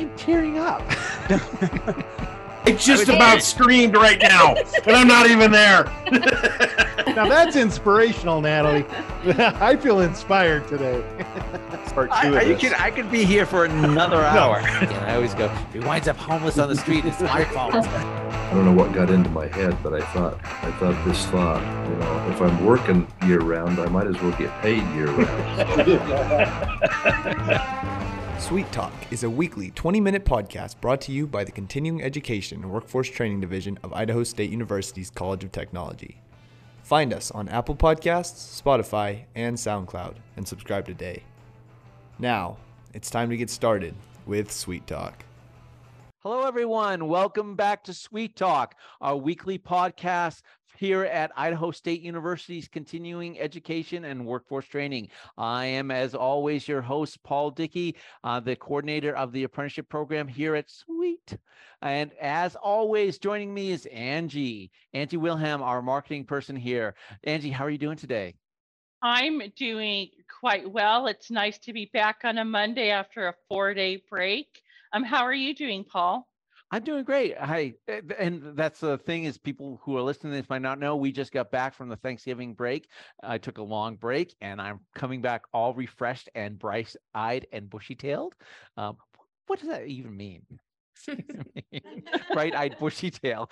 I'm tearing up. I just about screamed right now, and I'm not even there. Now that's inspirational, Natalie. I feel inspired today. Part two of this. I could be here for another hour. Yeah, I always go, if he winds up homeless on the street, it's my fault. I don't know what got into my head, but I thought this thought, you know, if I'm working year-round, I might as well get paid year-round. Sweet Talk is a weekly 20-minute podcast brought to you by the Continuing Education and Workforce Training Division of Idaho State University's College of Technology. Find us on Apple Podcasts, Spotify, and SoundCloud, and subscribe today. Now, it's time to get started with Sweet Talk. Hello, everyone. Welcome back to Sweet Talk, our weekly podcast here at Idaho State University's Continuing Education and Workforce Training. I am, as always, your host, Paul Dickey, the coordinator of the apprenticeship program here at Sweet. And as always, joining me is Angie Wilhelm, our marketing person here. Angie, how are you doing today? I'm doing quite well. It's nice to be back on a Monday after a 4-day break. How are you doing, Paul? I'm doing great. Hi. And that's the thing is people who are listening to this might not know, we just got back from the Thanksgiving break. I took a long break and I'm coming back all refreshed and bright-eyed and bushy-tailed. What does that even mean? Bright-eyed, bushy-tailed.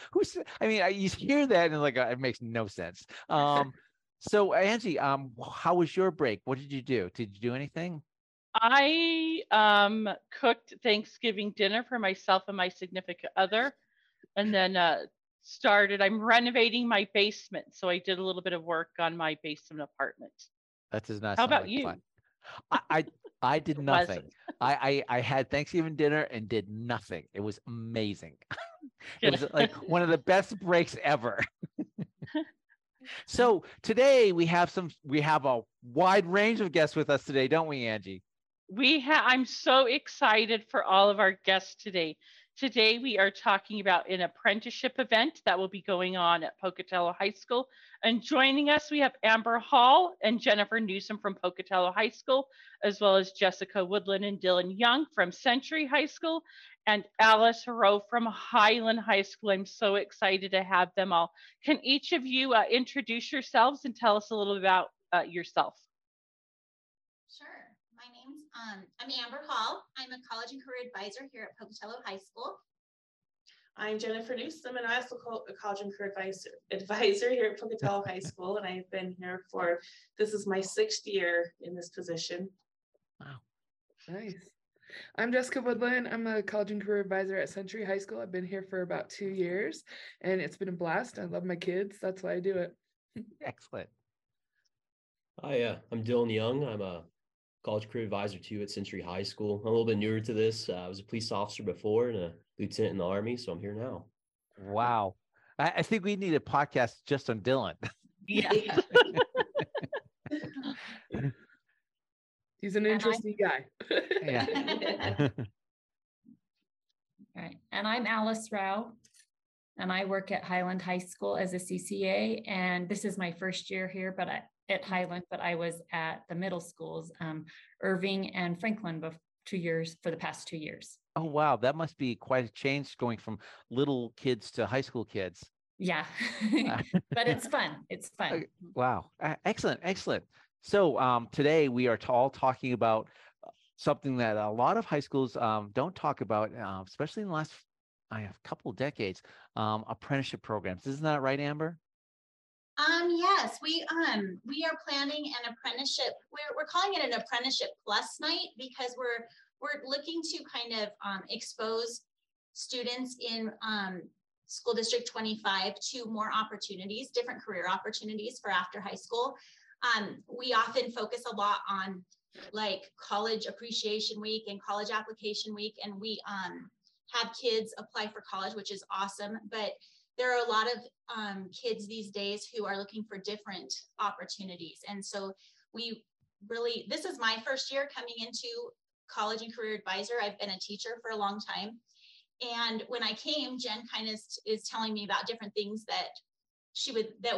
You hear that and like, it makes no sense. So Angie, how was your break? What did you do? Did you do anything? I cooked Thanksgiving dinner for myself and my significant other, and then I'm renovating my basement. So I did a little bit of work on my basement apartment. That does not sound like fun. How about you? I did nothing. I had Thanksgiving dinner and did nothing. It was amazing. It was like one of the best breaks ever. So today we have a wide range of guests with us today, don't we, Angie? I'm so excited for all of our guests today. Today we are talking about an apprenticeship event that will be going on at Pocatello High School. And joining us, we have Amber Hall and Jennifer Newsom from Pocatello High School, as well as Jessica Woodland and Dylan Young from Century High School, and Alice Rowe from Highland High School. I'm so excited to have them all. Can each of you introduce yourselves and tell us a little about yourself? Sure. I'm Amber Hall. I'm a college and career advisor here at Pocatello High School. I'm Jennifer Newsom, and I'm also a college and career advisor here at Pocatello High School, and I've been here for, this is my 6th year in this position. Wow. Nice. I'm Jessica Woodland. I'm a college and career advisor at Century High School. I've been here for about 2 years, and it's been a blast. I love my kids. That's why I do it. Excellent. Hi, I'm Dylan Young. I'm a college career advisor too at Century High School. I'm a little bit newer to this. I was a police officer before and a lieutenant in the Army, so I'm here now. Wow. I think we need a podcast just on Dylan. Yeah. He's an interesting guy. Yeah. All right. And I'm Alice Rowe, and I work at Highland High School as a CCA, and this is my first year here, but at Highland, but I was at the middle schools, Irving and Franklin, for the past 2 years. Oh, wow. That must be quite a change going from little kids to high school kids. Yeah, but it's fun. It's fun. Wow. Excellent. Excellent. So today we are all talking about something that a lot of high schools don't talk about, especially in the last couple decades, apprenticeship programs. Isn't that right, Amber? Yes, we are planning an apprenticeship. We're calling it an apprenticeship plus night because we're looking to kind of expose students in School District 25 to more opportunities, different career opportunities for after high school. We often focus a lot on like college appreciation week and college application week, and we have kids apply for college, which is awesome, but there are a lot of kids these days who are looking for different opportunities. And so this is my first year coming into college and career advisor. I've been a teacher for a long time. And when I came, Jen kind of is telling me about different things that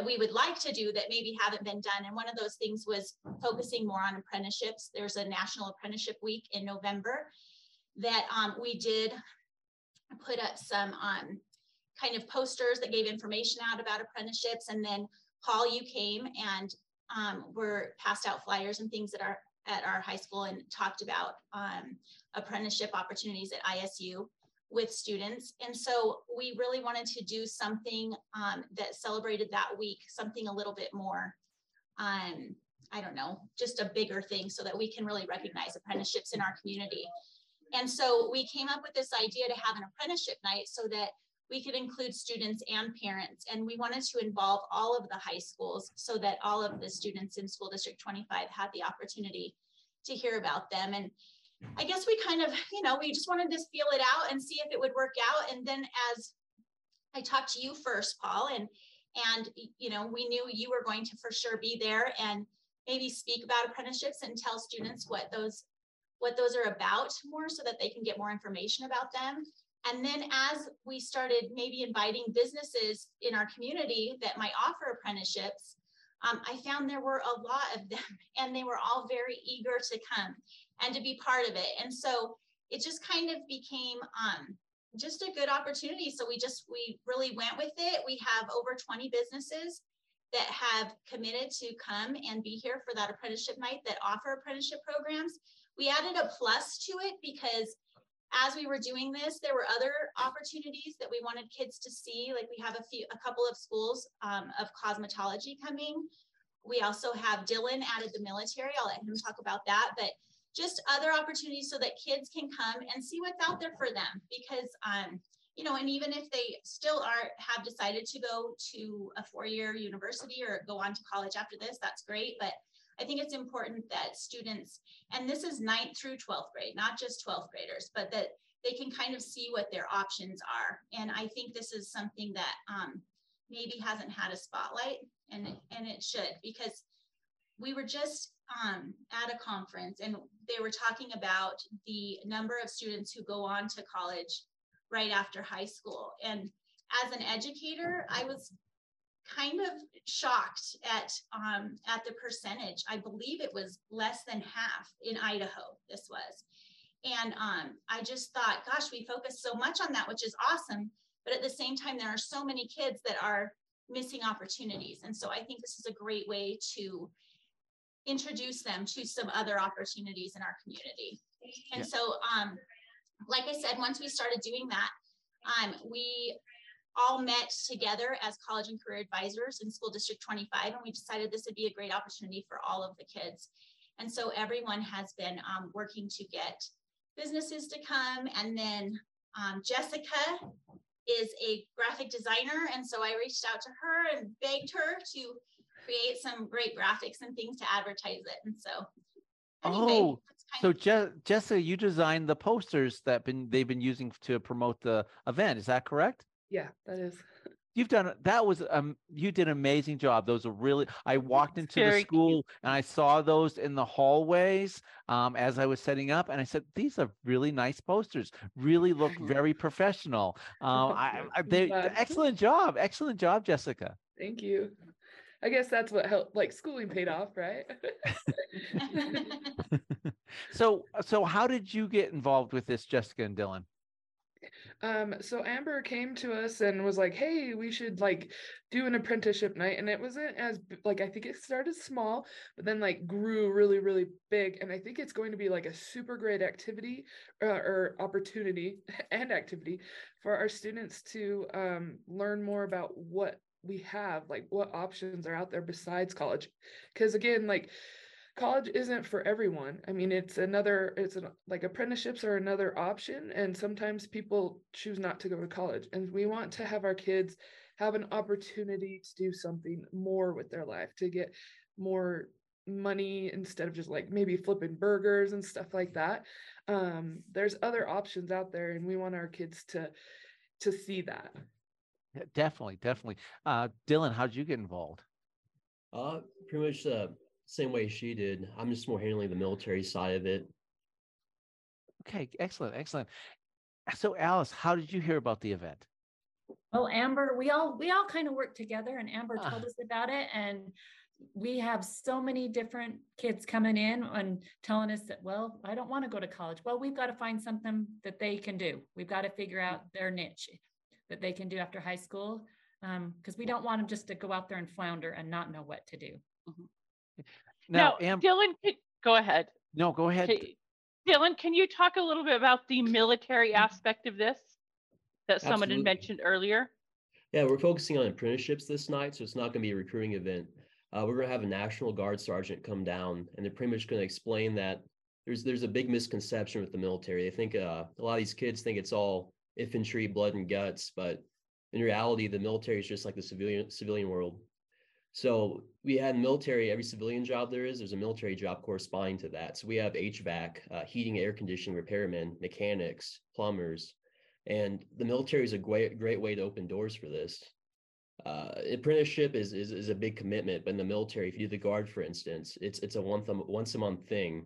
we would like to do that maybe haven't been done. And one of those things was focusing more on apprenticeships. There's a National Apprenticeship Week in November. that we did put up some kind of posters that gave information out about apprenticeships. And then Paul, you came and were passed out flyers and things that are at our high school and talked about apprenticeship opportunities at ISU with students. And so we really wanted to do something that celebrated that week, something a little bit more, I don't know, just a bigger thing so that we can really recognize apprenticeships in our community. And so we came up with this idea to have an apprenticeship night so that we could include students and parents. And we wanted to involve all of the high schools so that all of the students in School District 25 had the opportunity to hear about them. And I guess we kind of, you know, we just wanted to feel it out and see if it would work out. And then as I talked to you first, Paul, and you know, we knew you were going to for sure be there and maybe speak about apprenticeships and tell students what those are about more so that they can get more information about them. And then as we started maybe inviting businesses in our community that might offer apprenticeships, I found there were a lot of them and they were all very eager to come and to be part of it. And so it just kind of became just a good opportunity. So we really went with it. We have over 20 businesses that have committed to come and be here for that apprenticeship night that offer apprenticeship programs. We added a plus to it because as we were doing this, there were other opportunities that we wanted kids to see. Like we have a couple of schools of cosmetology coming. We also have Dylan added the military. I'll let him talk about that, but just other opportunities so that kids can come and see what's out there for them because, you know, and even if they still have decided to go to a four-year university or go on to college after this, that's great. But I think it's important that students, and this is 9th through 12th grade, not just 12th graders, but that they can kind of see what their options are. And I think this is something that maybe hasn't had a spotlight, and it should, because we were just at a conference and they were talking about the number of students who go on to college right after high school. And as an educator, I was kind of shocked at the percentage. I believe it was less than half in Idaho, this was. And I just thought, gosh, we focus so much on that, which is awesome. But at the same time, there are so many kids that are missing opportunities. And so I think this is a great way to introduce them to some other opportunities in our community. And so, like I said, once we started doing that, we all met together as college and career advisors in School District 25, and we decided this would be a great opportunity for all of the kids. And so everyone has been working to get businesses to come. And then Jessica is a graphic designer, and so I reached out to her and begged her to create some great graphics and things to advertise it. And so anyway, so Jessica, you designed the posters that they've been using to promote the event, is that correct? Yeah, that is. You've done that. Was you did an amazing job. Those are really. I walked into the school and I saw those in the hallways as I was setting up, and I said, "These are really nice posters. Really look very professional." Excellent job. Excellent job, Jessica. Thank you. I guess that's what helped. Like schooling paid off, right? So how did you get involved with this, Jessica and Dylan? So Amber came to us and was like, hey, we should like do an apprenticeship night. And it wasn't as like, I think it started small, but then like grew really, really big. And I think it's going to be like a super great activity or opportunity and activity for our students to learn more about what we have, like what options are out there besides college. Because again, like college isn't for everyone. I mean, like apprenticeships are another option. And sometimes people choose not to go to college. And we want to have our kids have an opportunity to do something more with their life, to get more money instead of just like maybe flipping burgers and stuff like that. There's other options out there, and we want our kids to see that. Yeah, definitely. Dylan, how'd you get involved? Pretty much same way she did. I'm just more handling the military side of it. Okay, excellent. So Alice, how did you hear about the event? Well, Amber, we all kind of worked together, and Amber told us about it, and we have so many different kids coming in and telling us that, well, I don't want to go to college. Well, we've got to find something that they can do. We've got to figure out their niche that they can do after high school, because we don't want them just to go out there and flounder and not know what to do. Mm-hmm. Now, Dylan, go ahead. No, go ahead. Dylan, can you talk a little bit about the military aspect of this that someone had mentioned earlier? Yeah, we're focusing on apprenticeships this night, so it's not going to be a recruiting event. We're going to have a National Guard sergeant come down, and they're pretty much going to explain that there's a big misconception with the military. They think a lot of these kids think it's all infantry, blood and guts, but in reality, the military is just like the civilian world. So we had military, every civilian job there is, there's a military job corresponding to that. So we have HVAC, heating, air conditioning, repairmen, mechanics, plumbers, and the military is a great way to open doors for this. Apprenticeship is a big commitment, but in the military, if you do the Guard, for instance, it's a once a month thing.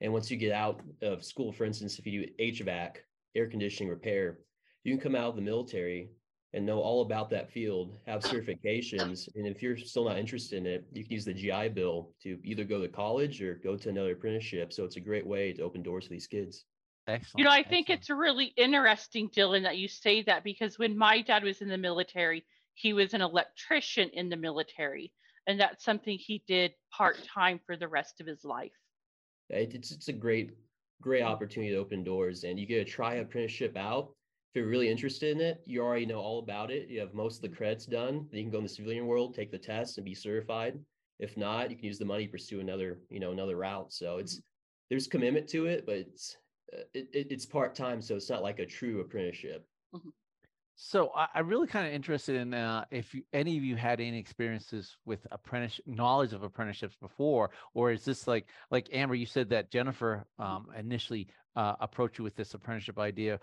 And once you get out of school, for instance, if you do HVAC, air conditioning repair, you can come out of the military and know all about that field, have certifications. And if you're still not interested in it, you can use the GI Bill to either go to college or go to another apprenticeship. So it's a great way to open doors for these kids. Excellent. You know, I think it's really interesting, Dylan, that you say that, because when my dad was in the military, he was an electrician in the military, and that's something he did part-time for the rest of his life. It's a great opportunity to open doors, and you get to try apprenticeship out. If you're really interested in it, you already know all about it. You have most of the credits done. Then you can go in the civilian world, take the test, and be certified. If not, you can use the money to pursue another route. So there's commitment to it, but it's part-time, so it's not like a true apprenticeship. Mm-hmm. So I'm really kind of interested in any of you had any experiences with knowledge of apprenticeships before, or is this like Amber, you said that Jennifer initially approached you with this apprenticeship idea.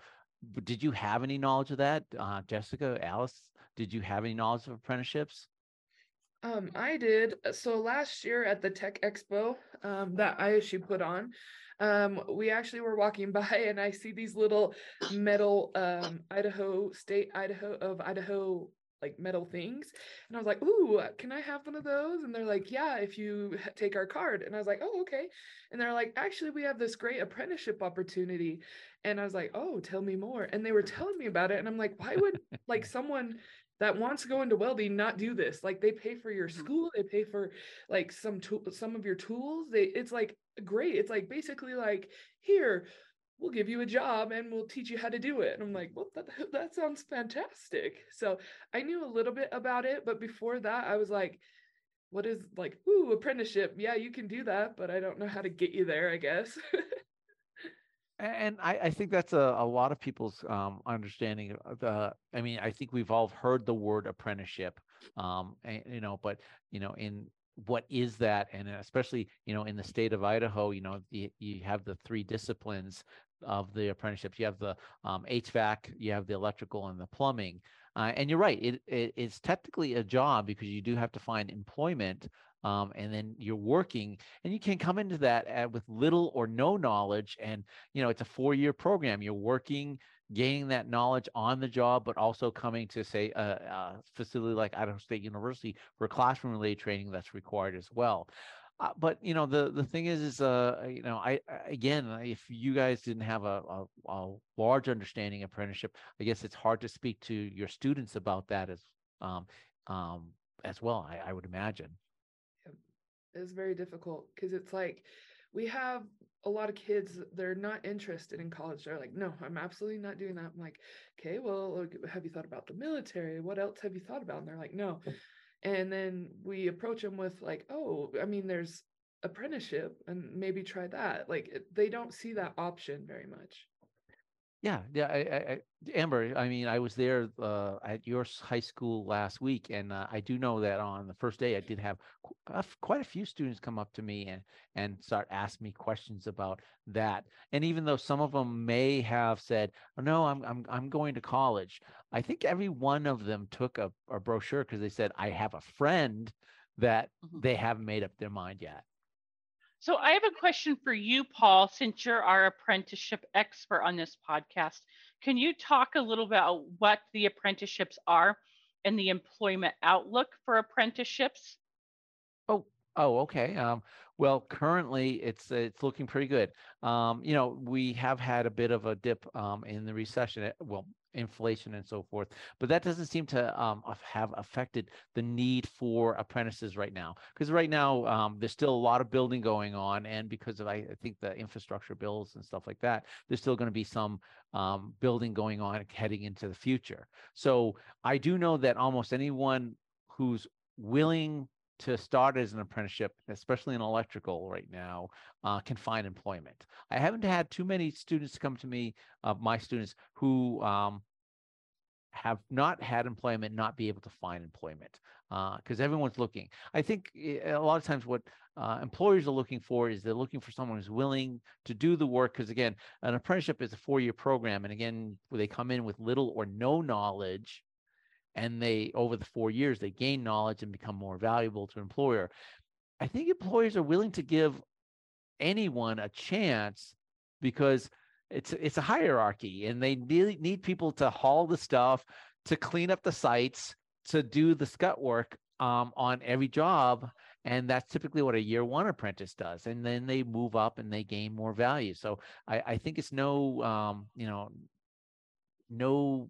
Did you have any knowledge of that? Jessica, Alice, did you have any knowledge of apprenticeships? I did. So last year at the Tech Expo that ISU put on, we actually were walking by and I see these little metal Idaho like metal things. And I was like, ooh, can I have one of those? And they're like, yeah, if you take our card. And I was like, oh, okay. And they're like, actually, we have this great apprenticeship opportunity. And I was like, oh, tell me more. And they were telling me about it. And I'm like, why would someone that wants to go into welding not do this? Like, they pay for your school. They pay for like some of your tools. It's like great. It's like basically like, here, we'll give you a job and we'll teach you how to do it. And I'm like, well, that sounds fantastic. So I knew a little bit about it, but before that I was like, what is like, ooh, apprenticeship. Yeah, you can do that, but I don't know how to get you there, I guess. And I think that's a lot of people's understanding of I think we've all heard the word apprenticeship, in what is that? And especially, in the state of Idaho, you have the three disciplines of the apprenticeships. You have the HVAC, you have the electrical and the plumbing. And you're right. It's technically a job because you do have to find employment, and then you're working, and you can come into that with little or no knowledge. And, it's a 4-year program. You're working, gaining that knowledge on the job, but also coming to, say, a facility like Idaho State University for classroom-related training that's required as well. But, the thing is again, if you guys didn't have a large understanding of apprenticeship, I guess it's hard to speak to your students about that as well, I would imagine. It's very difficult because it's like, we have a lot of kids, they're not interested in college. They're like, no, I'm absolutely not doing that. I'm like, okay, well, have you thought about the military? What else have you thought about? And they're like, no. And then we approach them with like, oh, there's apprenticeship, and maybe try that. Like, they don't see that option very much. Yeah. Yeah. Amber, I was there at your high school last week, and I do know that on the first day I did have quite a few students come up to me and start asking me questions about that. And even though some of them may have said, oh, no, I'm going to college, I think every one of them took a brochure because they said, I have a friend that they haven't made up their mind yet. So I have a question for you, Paul, since you're our apprenticeship expert on this podcast. Can you talk a little bit about what the apprenticeships are and the employment outlook for apprenticeships? Oh, okay. Well, currently it's looking pretty good. You know, we have had a bit of a dip in the recession, well, inflation and so forth, but that doesn't seem to have affected the need for apprentices right now. Because right now there's still a lot of building going on, and because of I think the infrastructure bills and stuff like that, there's still going to be some building going on heading into the future. So I do know that almost anyone who's willing to start as an apprenticeship, especially in electrical right now, can find employment. I haven't had too many students come to me, my students, who have not had employment, not be able to find employment, because everyone's looking. I think a lot of times what employers are looking for is they're looking for someone who's willing to do the work, because again, an apprenticeship is a four-year program. And again, they come in with little or no knowledge, and they, over the 4 years, they gain knowledge and become more valuable to an employer. I think employers are willing to give anyone a chance because it's a hierarchy, and they need people to haul the stuff, to clean up the sites, to do the scut work on every job. And that's typically what a year one apprentice does. And then they move up and they gain more value. So I think it's no, you know, no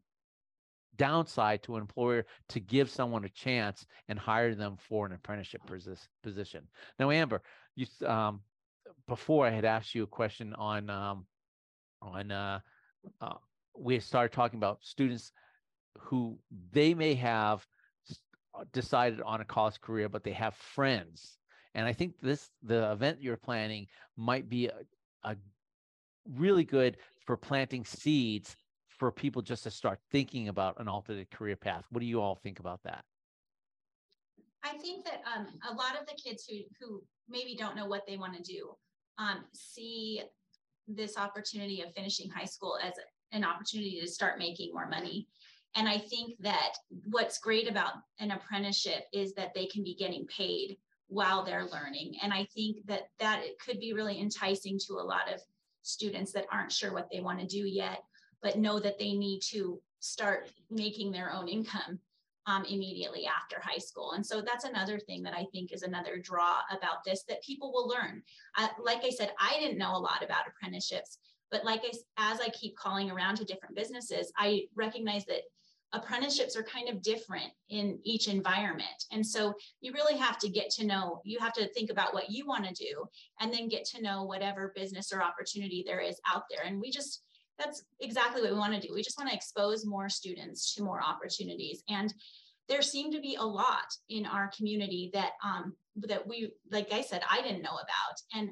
downside to an employer to give someone a chance and hire them for an apprenticeship position. Now, Amber, you before I had asked you a question on we started talking about students who they may have decided on a college career, but they have friends. And I think the event you're planning might be a really good for planting seeds for people just to start thinking about an alternate career path. What do you all think about that? I think that a lot of the kids who maybe don't know what they want to do see this opportunity of finishing high school as an opportunity to start making more money. And I think that what's great about an apprenticeship is that they can be getting paid while they're learning. And I think that it could be really enticing to a lot of students that aren't sure what they want to do yet, but know that they need to start making their own income immediately after high school. And so that's another thing that I think is another draw about this, that people will learn. Like I said, I didn't know a lot about apprenticeships, but as I keep calling around to different businesses, I recognize that apprenticeships are kind of different in each environment. And so you really have to get to know, you have to think about what you want to do, and then get to know whatever business or opportunity there is out there. And that's exactly what we want to do. We just want to expose more students to more opportunities. And there seem to be a lot in our community that that we, like I said, I didn't know about. And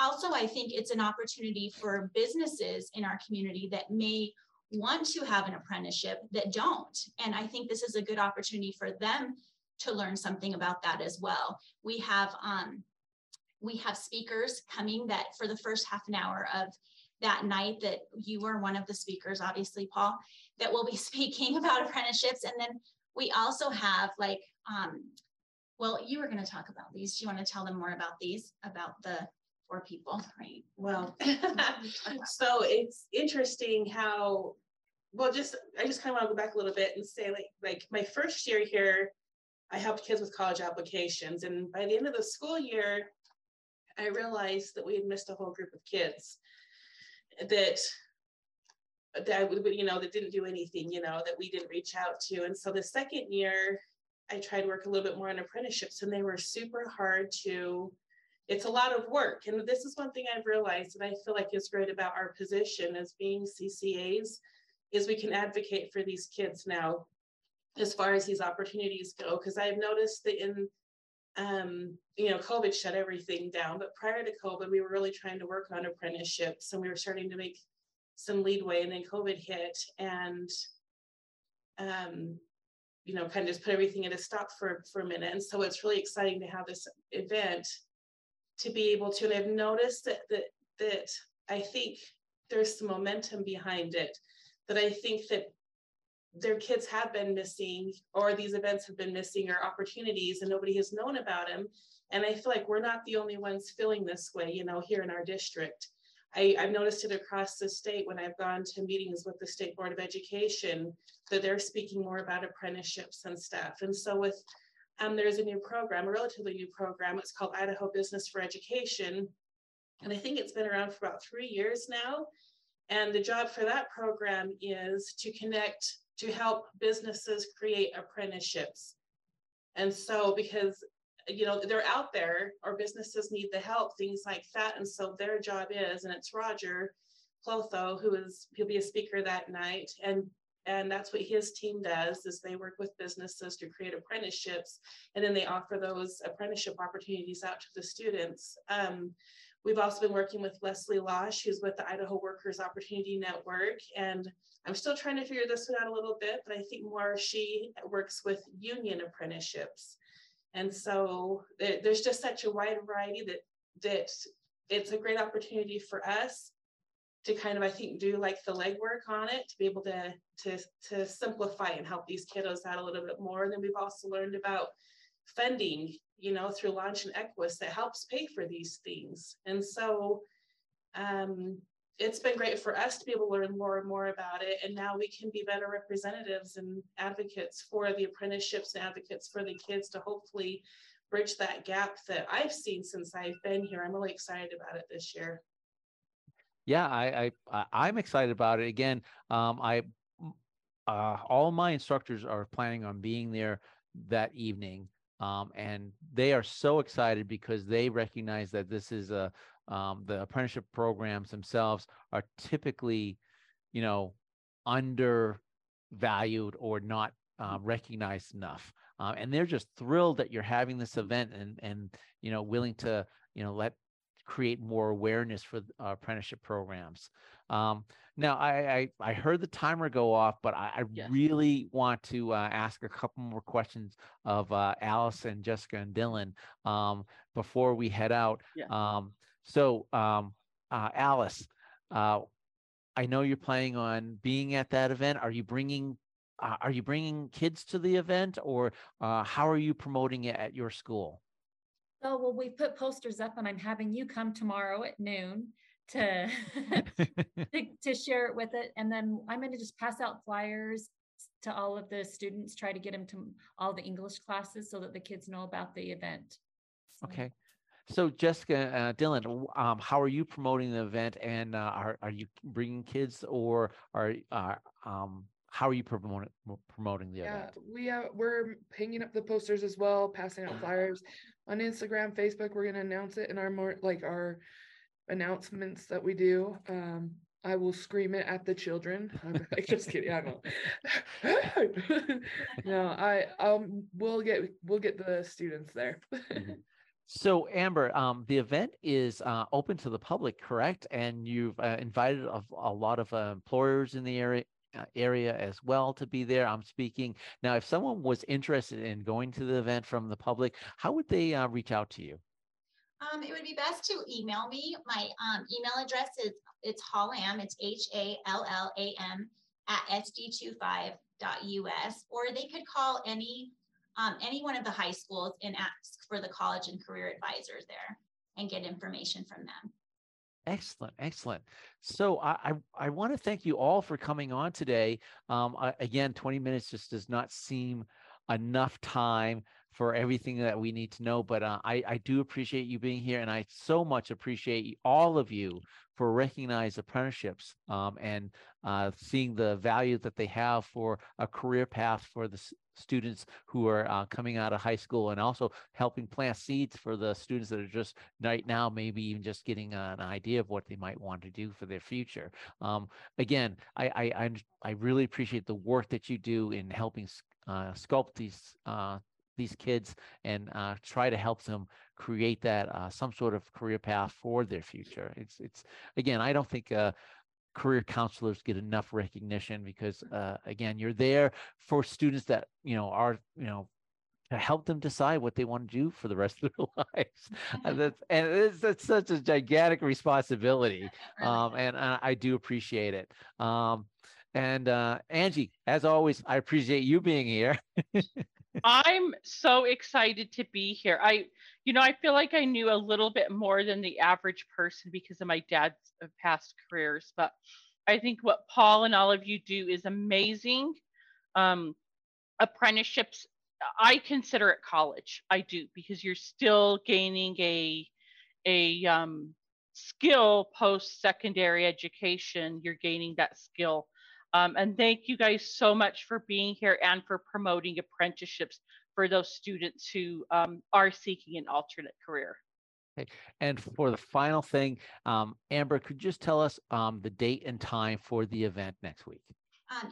also, I think it's an opportunity for businesses in our community that may want to have an apprenticeship that don't. And I think this is a good opportunity for them to learn something about that as well. We have speakers coming that for the first half an hour of that night, that you were one of the speakers, obviously, Paul, that will be speaking about apprenticeships. And then we also have well, you were going to talk about these. Do you want to tell them more about these, about the four people, right? Well, so it's interesting how, well, I just kind of want to go back a little bit and say like my first year here, I helped kids with college applications. And by the end of the school year, I realized that we had missed a whole group of kids that didn't do anything, that we didn't reach out to. And so the second year, I tried to work a little bit more on apprenticeships, and they were super hard to, it's a lot of work. And this is one thing I've realized, and I feel like is great about our position as being CCAs, is we can advocate for these kids now, as far as these opportunities go. Because I've noticed that in COVID shut everything down, but prior to COVID, we were really trying to work on apprenticeships, and we were starting to make some leadway, and then COVID hit, and, kind of just put everything at a stop for a minute. And so it's really exciting to have this event to be able to, and I've noticed that I think there's some momentum behind it, that I think that their kids have been missing, or these events have been missing, or opportunities, and nobody has known about them. And I feel like we're not the only ones feeling this way, here in our district. I've noticed it across the state when I've gone to meetings with the State Board of Education, that they're speaking more about apprenticeships and stuff. And so with there is a new program, a relatively new program. It's called Idaho Business for Education. And I think it's been around for about 3 years now. And the job for that program is to connect, to help businesses create apprenticeships. And so, because, you know, they're out there, our businesses need the help, things like that. And so their job is, and it's Roger Clotho, he'll be a speaker that night. And that's what his team does, is they work with businesses to create apprenticeships, and then they offer those apprenticeship opportunities out to the students. We've also been working with Leslie Law. She's with the Idaho Workers Opportunity Network, and I'm still trying to figure this one out a little bit, but I think more she works with union apprenticeships. And so there's just such a wide variety that it's a great opportunity for us to kind of, I think, do like the legwork on it, to be able to simplify and help these kiddos out a little bit more. And then we've also learned about funding, you know, through Launch and Equus that helps pay for these things. And so it's been great for us to be able to learn more and more about it. And now we can be better representatives and advocates for the apprenticeships and advocates for the kids to hopefully bridge that gap that I've seen since I've been here. I'm really excited about it this year. Yeah, I'm excited about it. Again, all my instructors are planning on being there that evening, and they are so excited because they recognize that this is the apprenticeship programs themselves are typically, you know, undervalued or not recognized enough, and they're just thrilled that you're having this event and you know, willing to, you know, let create more awareness for apprenticeship programs. Now, I heard the timer go off, but I really want to ask a couple more questions of Alice and Jessica and Dylan before we head out. Yeah. Alice, I know you're planning on being at that event. Are you bringing kids to the event, or how are you promoting it at your school? Oh, well, we put posters up, and I'm having you come tomorrow at noon to to share it with it. And then I'm going to just pass out flyers to all of the students, try to get them to all the English classes so that the kids know about the event. So. Okay. So Jessica, Dylan, how are you promoting the event, and are you bringing kids, or how are you promoting the event? We're hanging up the posters as well, passing out flyers on Instagram, Facebook. We're going to announce it in our our announcements that we do. I will scream it at the children. I'm just kidding. I don't. No, we'll get the students there. Mm-hmm. So Amber, the event is open to the public, correct? And you've invited a lot of employers in the area as well to be there. I'm speaking now. If someone was interested in going to the event from the public, how would they reach out to you? It would be best to email me. My email address is hallam. It's hallam @sd25.us, or they could call any one of the high schools and ask for the college and career advisors there and get information from them. Excellent. Excellent. So I want to thank you all for coming on today. Again, 20 minutes just does not seem enough time for everything that we need to know, but I do appreciate you being here, and I so much appreciate all of you for recognizing apprenticeships and seeing the value that they have for a career path for the students who are coming out of high school, and also helping plant seeds for the students that are just right now, maybe even just getting an idea of what they might want to do for their future. Again, I really appreciate the work that you do in helping sculpt these kids and try to help them create that some sort of career path for their future. It's again, I don't think career counselors get enough recognition, because again, you're there for students that, you know, are, you know, to help them decide what they want to do for the rest of their lives. That's such a gigantic responsibility. And I do appreciate it. And Angie, as always, I appreciate you being here. I'm so excited to be here. I feel like I knew a little bit more than the average person because of my dad's past careers, but I think what Paul and all of you do is amazing. Apprenticeships I consider it college. I do, because you're still gaining a skill post-secondary education. You're gaining that skill. And thank you guys so much for being here and for promoting apprenticeships for those students who are seeking an alternate career. Okay. And for the final thing, Amber, could you just tell us the date and time for the event next week?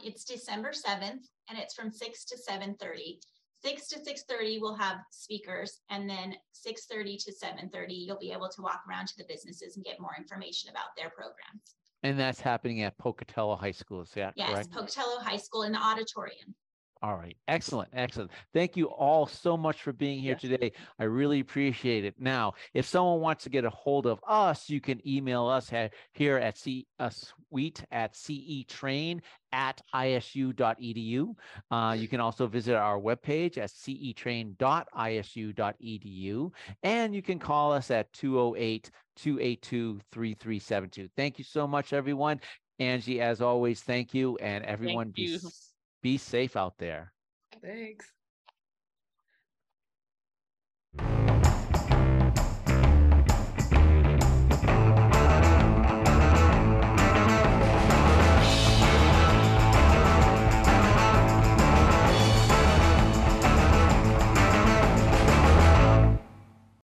It's December 7th, and it's from 6 to 7:30. 6 to 6:30, we'll have speakers, and then 6:30 to 7:30, you'll be able to walk around to the businesses and get more information about their programs. And that's happening at Pocatello High School, is that correct? Yes, Pocatello High School in the auditorium. All right. Excellent. Excellent. Thank you all so much for being here today. I really appreciate it. Now, if someone wants to get a hold of us, you can email us here at cetrain@isu.edu. You can also visit our webpage at cetrain.isu.edu, and you can call us at 208-282-3372. Thank you so much, everyone. Angie, as always, thank you, and everyone be safe out there. Thanks.